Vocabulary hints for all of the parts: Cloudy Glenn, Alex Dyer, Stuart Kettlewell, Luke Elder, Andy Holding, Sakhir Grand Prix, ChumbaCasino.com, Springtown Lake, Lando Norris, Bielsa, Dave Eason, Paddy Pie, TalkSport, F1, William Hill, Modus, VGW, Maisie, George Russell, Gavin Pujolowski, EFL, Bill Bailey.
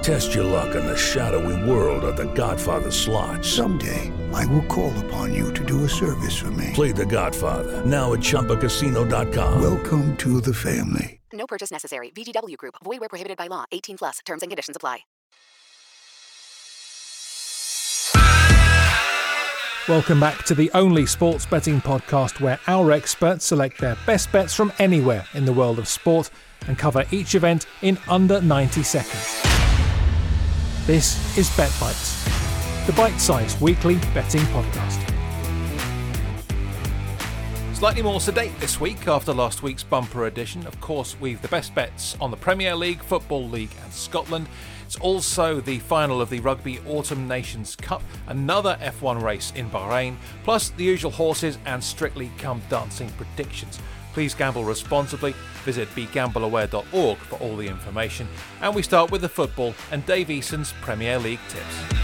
Test your luck in the shadowy world of The Godfather slot. Someday, I will call upon you to do a service for me. Play The Godfather, now at ChumbaCasino.com. Welcome to the family. No purchase necessary. VGW Group. Void where prohibited by law. 18+. Terms and conditions apply. Welcome back to the only sports betting podcast where our experts select their best bets from anywhere in the world of sport and cover each event in under 90 seconds. This is Bet Bites, the bite-sized weekly betting podcast. Slightly more sedate this week after last week's bumper edition. Of course, we've the best bets on the Premier League, Football League and Scotland. It's also the final of the Rugby Autumn Nations Cup, another F1 race in Bahrain, plus the usual horses and Strictly Come Dancing predictions. Please gamble responsibly. Visit BeGambleAware.org for all the information. And we start with the football and Dave Eason's Premier League tips.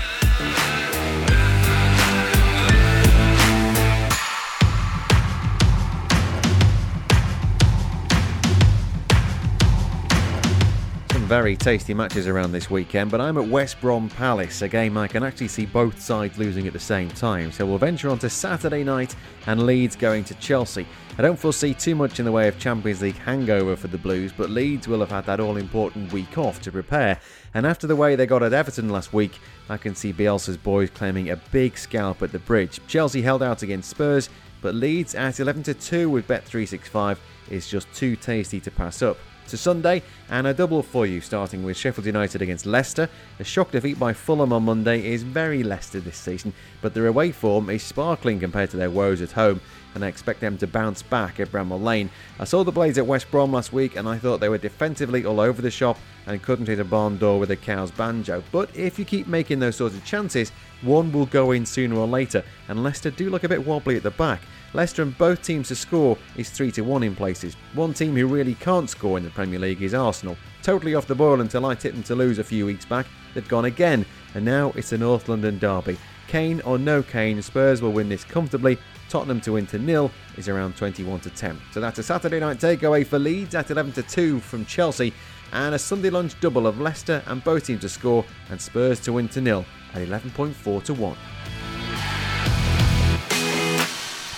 Some very tasty matches around this weekend, but I'm at West Brom Palace, a game I can actually see both sides losing at the same time. So we'll venture on to Saturday night and Leeds going to Chelsea. I don't foresee too much in the way of Champions League hangover for the Blues, but Leeds will have had that all-important week off to prepare. And after the way they got at Everton last week, I can see Bielsa's boys claiming a big scalp at the Bridge. Chelsea held out against Spurs, but Leeds at 11-2 with Bet365 is just too tasty to pass up. To Sunday, and a double for you, starting with Sheffield United against Leicester. A shock defeat by Fulham on Monday is very Leicester this season, but their away form is sparkling compared to their woes at home, and I expect them to bounce back at Bramall Lane. I saw the Blades at West Brom last week, and I thought they were defensively all over the shop and couldn't hit a barn door with a cow's banjo. But if you keep making those sorts of chances, one will go in sooner or later, and Leicester do look a bit wobbly at the back. Leicester and both teams to score is 3-1 in places. One team who really can't score in the Premier League is Arsenal. Totally off the boil until I tipped them to lose a few weeks back. They've gone again, and now it's a North London derby. Kane or no Kane, Spurs will win this comfortably. Tottenham to win to nil is around 21-10. So that's a Saturday night takeaway for Leeds at 11-2 from Chelsea, and a Sunday lunch double of Leicester and both teams to score and Spurs to win to nil at 11.4-1.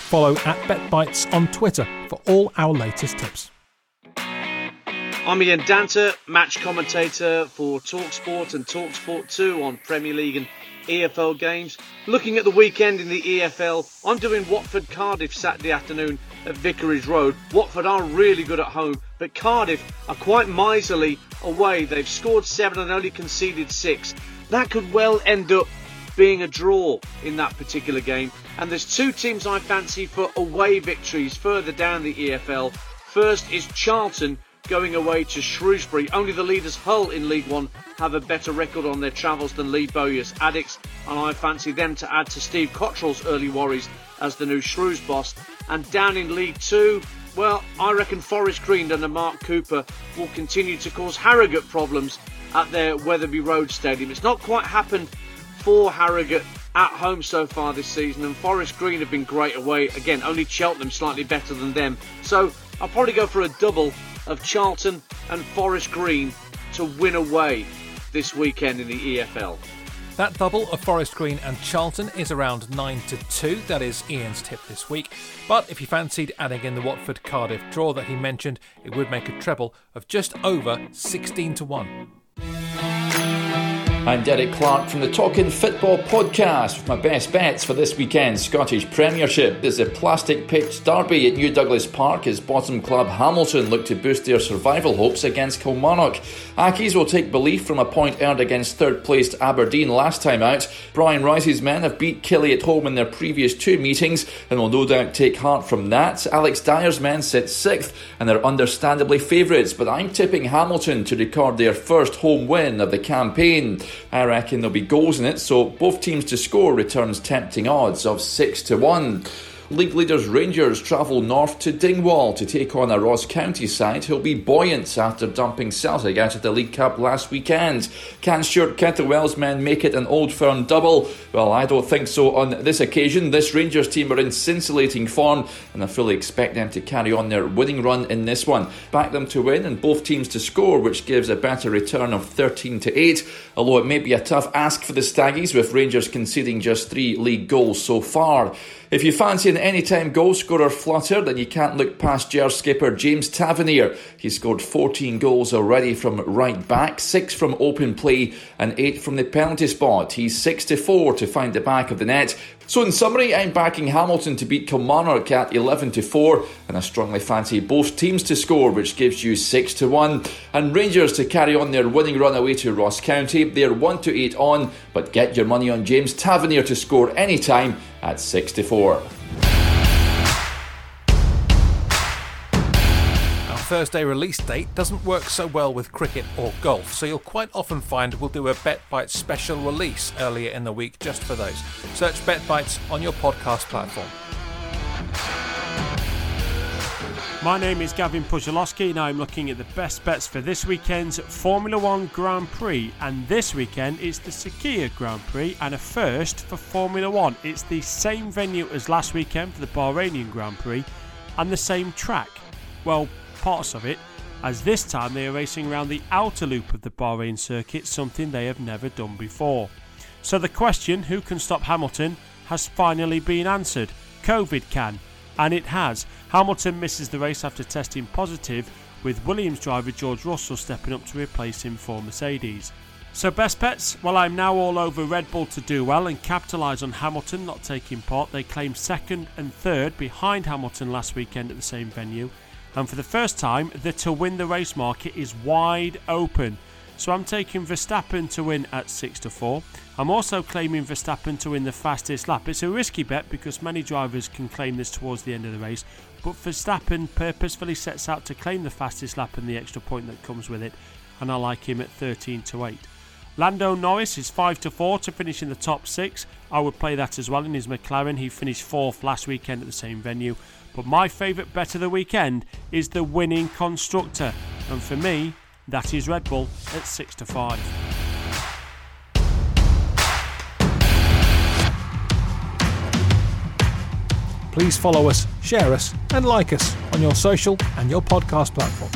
Follow at BetBites on Twitter for all our latest tips. I'm Ian Danter, match commentator for TalkSport and TalkSport 2 on Premier League and EFL games. Looking at the weekend in the EFL, I'm doing Watford Cardiff Saturday afternoon at Vicarage Road. Watford are really good at home, but Cardiff are quite miserly away. They've scored 7 and only conceded 6. That could well end up being a draw in that particular game. And there's two teams I fancy for away victories further down the EFL. First is Charlton going away to Shrewsbury. Only the leaders Hull in League One have a better record on their travels than Lee Bowyer's Addicts, and I fancy them to add to Steve Cottrell's early worries as the new Shrews boss. And down in League Two, well, I reckon Forest Green under Mark Cooper will continue to cause Harrogate problems at their Wetherby Road Stadium. It's not quite happened for Harrogate at home so far this season, and Forest Green have been great away. Again, only Cheltenham slightly better than them. So I'll probably go for a double of Charlton and Forest Green to win away this weekend in the EFL. That double of Forest Green and Charlton is around 9-2. That is Ian's tip this week. But if he fancied adding in the Watford-Cardiff draw that he mentioned, it would make a treble of just over 16-1. I'm Derek Clark from the Talkin' Football podcast with my best bets for this weekend's Scottish Premiership. There's a plastic pitch derby at New Douglas Park as bottom club Hamilton look to boost their survival hopes against Kilmarnock. Accies will take belief from a point earned against third-placed Aberdeen last time out. Brian Rice's men have beat Killie at home in their previous two meetings and will no doubt take heart from that. Alex Dyer's men sit sixth and they're understandably favourites, but I'm tipping Hamilton to record their first home win of the campaign. I reckon there'll be goals in it, so both teams to score returns tempting odds of 6-1. League leaders Rangers travel north to Dingwall to take on a Ross County side who'll be buoyant after dumping Celtic out of the League Cup last weekend. Can Stuart Kettlewell's men make it an Old Firm double? Well, I don't think so on this occasion. This Rangers team are in scintillating form and I fully expect them to carry on their winning run in this one. Back them to win and both teams to score, which gives a better return of 13-8, although it may be a tough ask for the Staggies with Rangers conceding just 3 league goals so far. If you fancy an anytime goal scorer flutter, then you can't look past Gers skipper James Tavernier. He's scored 14 goals already from right back, 6 from open play and 8 from the penalty spot. He's 6-4 to find the back of the net. So in summary, I'm backing Hamilton to beat Kilmarnock at 11-4 and I strongly fancy both teams to score, which gives you 6-1. And Rangers to carry on their winning run away to Ross County. They're 1-8 on, but get your money on James Tavernier to score anytime at 6-4. Thursday release date doesn't work so well with cricket or golf, so you'll quite often find we'll do a Bet Bites special release earlier in the week just for those. Search Bet Bites on your podcast platform. My name is Gavin Pujolowski and I'm looking at the best bets for this weekend's Formula 1 Grand Prix, and this weekend it's the Sakhir Grand Prix and a first for Formula 1. It's the same venue as last weekend for the Bahrainian Grand Prix and the same track. Well, parts of it, as this time they are racing around the outer loop of the Bahrain circuit, something they have never done before. So the question, who can stop Hamilton, has finally been answered. COVID can, and it has. Hamilton misses the race after testing positive, with Williams driver George Russell stepping up to replace him for Mercedes. So best bets? Well, I'm now all over Red Bull to do well and capitalise on Hamilton not taking part. They claimed second and third behind Hamilton last weekend at the same venue. And for the first time, the to win the race market is wide open. So I'm taking Verstappen to win at 6-4. I'm also claiming Verstappen to win the fastest lap. It's a risky bet because many drivers can claim this towards the end of the race, but Verstappen purposefully sets out to claim the fastest lap and the extra point that comes with it, and I like him at 13-8. Lando Norris is 5-4 to finish in the top 6. I would play that as well in his McLaren. He finished 4th last weekend at the same venue. But my favourite bet of the weekend is the winning constructor. And for me, that is Red Bull at 6-5. Please follow us, share us and like us on your social and your podcast platforms.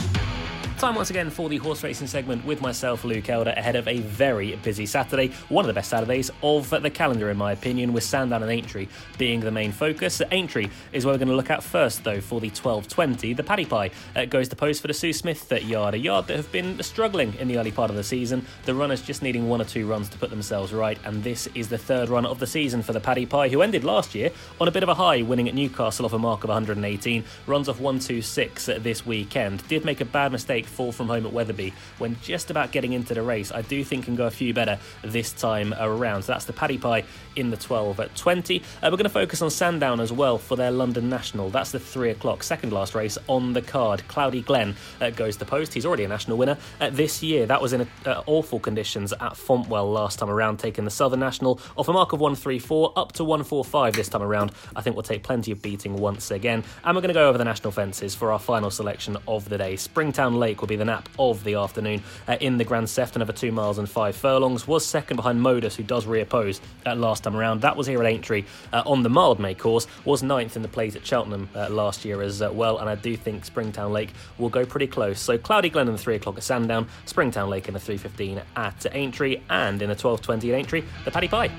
Time once again for the horse racing segment with myself, Luke Elder, ahead of a very busy Saturday. One of the best Saturdays of the calendar, in my opinion, with Sandown and Aintree being the main focus. Aintree is what we're going to look at first, though, for the 12.20. The Paddy Pie goes to post for the Sue Smith at yard, a yard that have been struggling in the early part of the season. The runners just needing 1 or 2 runs to put themselves right, and this is the third run of the season for the Paddy Pie, who ended last year on a bit of a high, winning at Newcastle off a mark of 118. Runs off 126 this weekend. Did make a bad mistake fall from home at Wetherby when just about getting into the race. I do think can go a few better this time around. So that's the Paddy Pie in the 12.20. We're going to focus on Sandown as well for their London National. That's the 3 o'clock, second last race on the card. Cloudy Glenn goes to post. He's already a national winner this year. That was in awful conditions at Fontwell last time around, taking the Southern National off a mark of 134 up to 145 this time around. I think we'll take plenty of beating once again. And we're going to go over the national fences for our final selection of the day. Springtown Lake Lake will be the nap of the afternoon in the Grand Sefton over 2 miles and 5 furlongs. Was second behind Modus, who does reoppose last time around. That was here at Aintree on the Mildmay course. Was ninth in the plays at Cheltenham last year as well, and I do think Springtown Lake will go pretty close. So Cloudy Glen in the 3 o'clock at Sandown, Springtown Lake in the 3.15 at Aintree, and in the 12.20 at Aintree, the Paddy Pie.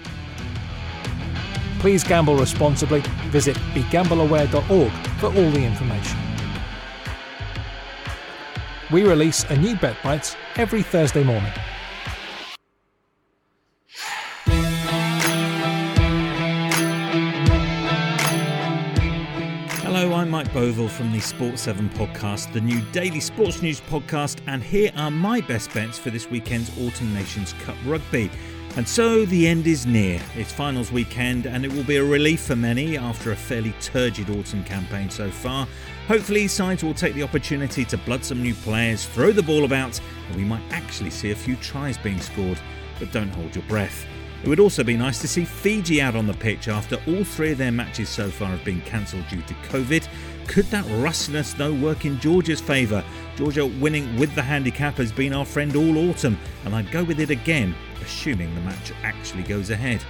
Please gamble responsibly. Visit BeGambleAware.org for all the information. We release a new Bet Bites every Thursday morning. Hello, I'm Mike Bovill from the Sports 7 podcast, the new daily sports news podcast, and here are my best bets for this weekend's Autumn Nations Cup Rugby. And so the end is near. It's finals weekend, and it will be a relief for many after a fairly turgid autumn campaign so far. Hopefully sides will take the opportunity to blood some new players, throw the ball about, and we might actually see a few tries being scored, but don't hold your breath. It would also be nice to see Fiji out on the pitch after all 3 of their matches so far have been cancelled due to COVID. Could that rustiness, though, work in Georgia's favour? Georgia winning with the handicap has been our friend all autumn, and I'd go with it again, assuming the match actually goes ahead.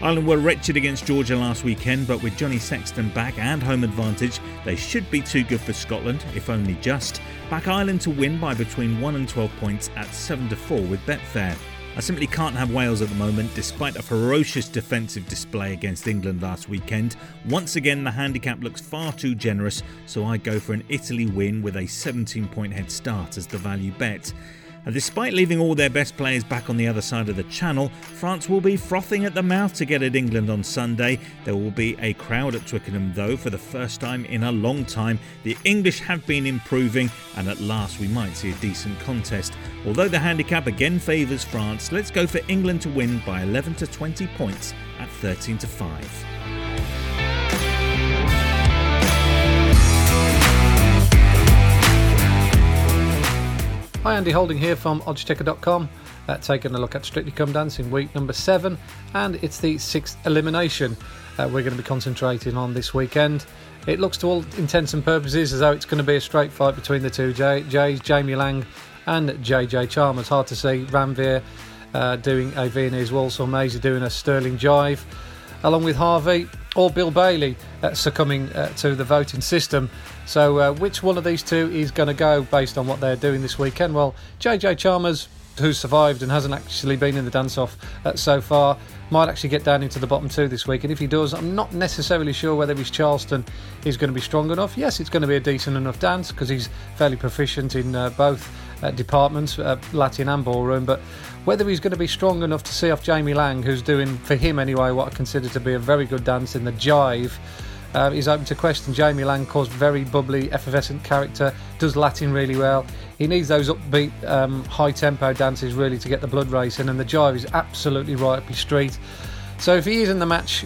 Ireland were wretched against Georgia last weekend, but with Johnny Sexton back and home advantage, they should be too good for Scotland, if only just. Back Ireland to win by between 1 and 12 points at 7-4 with Betfair. I simply can't have Wales at the moment, despite a ferocious defensive display against England last weekend. Once again, the handicap looks far too generous, so I go for an Italy win with a 17-point head start as the value bet. And despite leaving all their best players back on the other side of the channel, France will be frothing at the mouth to get at England on Sunday. There will be a crowd at Twickenham, though, for the first time in a long time. The English have been improving, and at last we might see a decent contest. Although the handicap again favours France, let's go for England to win by 11 to 20 points at 13-5. Hi, Andy Holding here from OddsTicker.com, taking a look at Strictly Come Dancing week number 7, and it's the 6th elimination we're going to be concentrating on this weekend. It looks to all intents and purposes as though it's going to be a straight fight between the two Jays, Jamie Lang and JJ Chalmers. Hard to see Ranveer doing a Viennese waltz or Maisie doing a Sterling jive, along with Harvey or Bill Bailey succumbing to the voting system. So which one of these two is going to go based on what they're doing this weekend? Well, JJ Chalmers, who survived and hasn't actually been in the dance-off so far, might actually get down into the bottom 2 this week. And if he does, I'm not necessarily sure whether his Charleston is going to be strong enough. Yes, it's going to be a decent enough dance because he's fairly proficient in both departments, Latin and ballroom, but whether he's going to be strong enough to see off Jamie Lang, who's doing, for him anyway, what I consider to be a very good dance in the jive, is open to question. Jamie Lang, caused very bubbly, effervescent character, does Latin really well. He needs those upbeat, high-tempo dances really to get the blood racing, and the jive is absolutely right up his street. So if he is in the match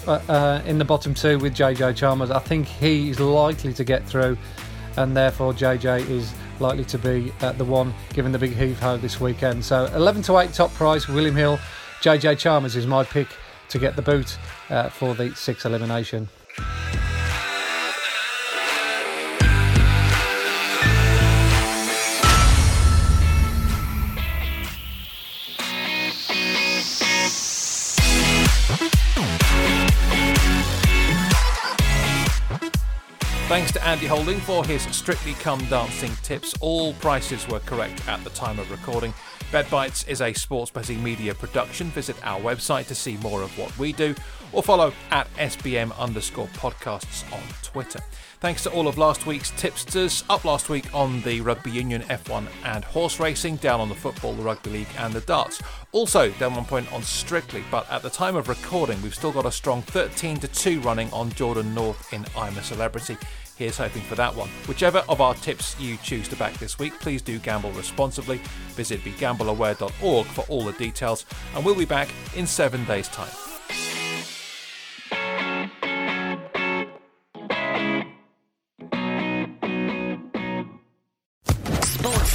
in the bottom 2 with JJ Chalmers, I think he is likely to get through, and therefore JJ is likely to be the one given the big heave-ho this weekend. So 11-8 top price, William Hill, JJ Chalmers is my pick to get the boot for the 6th elimination. Thanks to Andy Holding for his Strictly Come Dancing tips. All prices were correct at the time of recording. Bet Bites is a sports betting media production. Visit our website to see more of what we do, or follow at SBM_podcasts on Twitter. Thanks to all of last week's tipsters. Up last week on the Rugby Union, F1 and horse racing. Down on the football, the Rugby League and the darts. Also down 1 point on Strictly, but at the time of recording we've still got a strong 13-2 running on Jordan North in I'm a Celebrity. Here's hoping for that one. Whichever of our tips you choose to back this week, please do gamble responsibly. Visit BeGambleAware.org for all the details, and we'll be back in 7 days' time. Sports